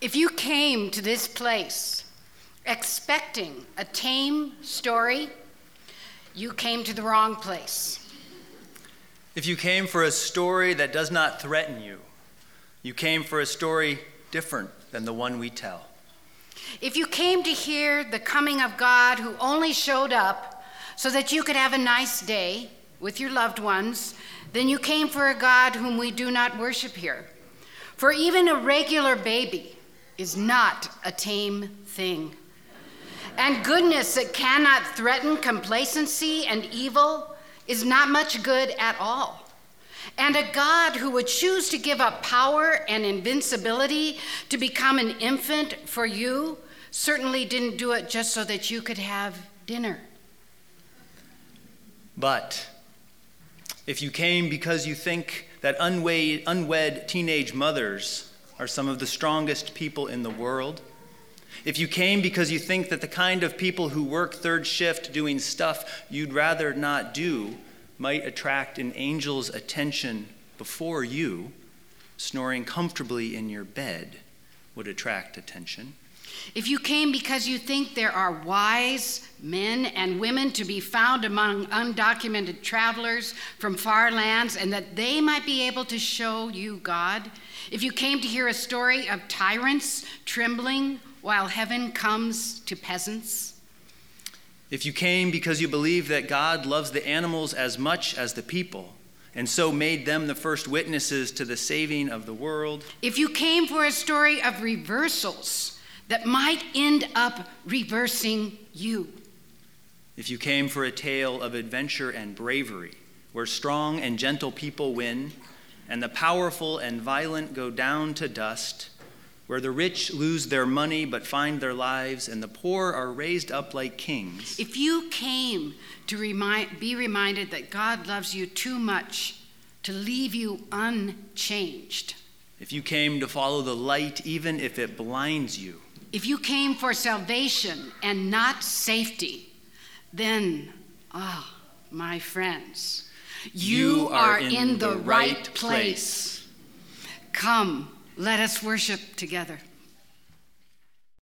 If you came to this place expecting a tame story, you came to the wrong place. If you came for a story that does not threaten you, you came for a story different than the one we tell. If you came to hear the coming of God who only showed up so that you could have a nice day with your loved ones, then you came for a God whom we do not worship here. For even a regular baby is not a tame thing. And goodness that cannot threaten complacency and evil is not much good at all. And a God who would choose to give up power and invincibility to become an infant for you certainly didn't do it just so that you could have dinner. But if you came because you think that unwed teenage mothers are some of the strongest people in the world, if you came because you think that the kind of people who work third shift doing stuff you'd rather not do might attract an angel's attention before you, snoring comfortably in your bed, would attract attention. If you came because you think there are wise men and women to be found among undocumented travelers from far lands and that they might be able to show you God, if you came to hear a story of tyrants trembling while heaven comes to peasants, if you came because you believe that God loves the animals as much as the people, and so made them the first witnesses to the saving of the world, if you came for a story of reversals that might end up reversing you, if you came for a tale of adventure and bravery, where strong and gentle people win, and the powerful and violent go down to dust, where the rich lose their money but find their lives, and the poor are raised up like kings, if you came to be reminded that God loves you too much to leave you unchanged, if you came to follow the light even if it blinds you, if you came for salvation and not safety, then, my friends, you are in the right place. Come. Let us worship together.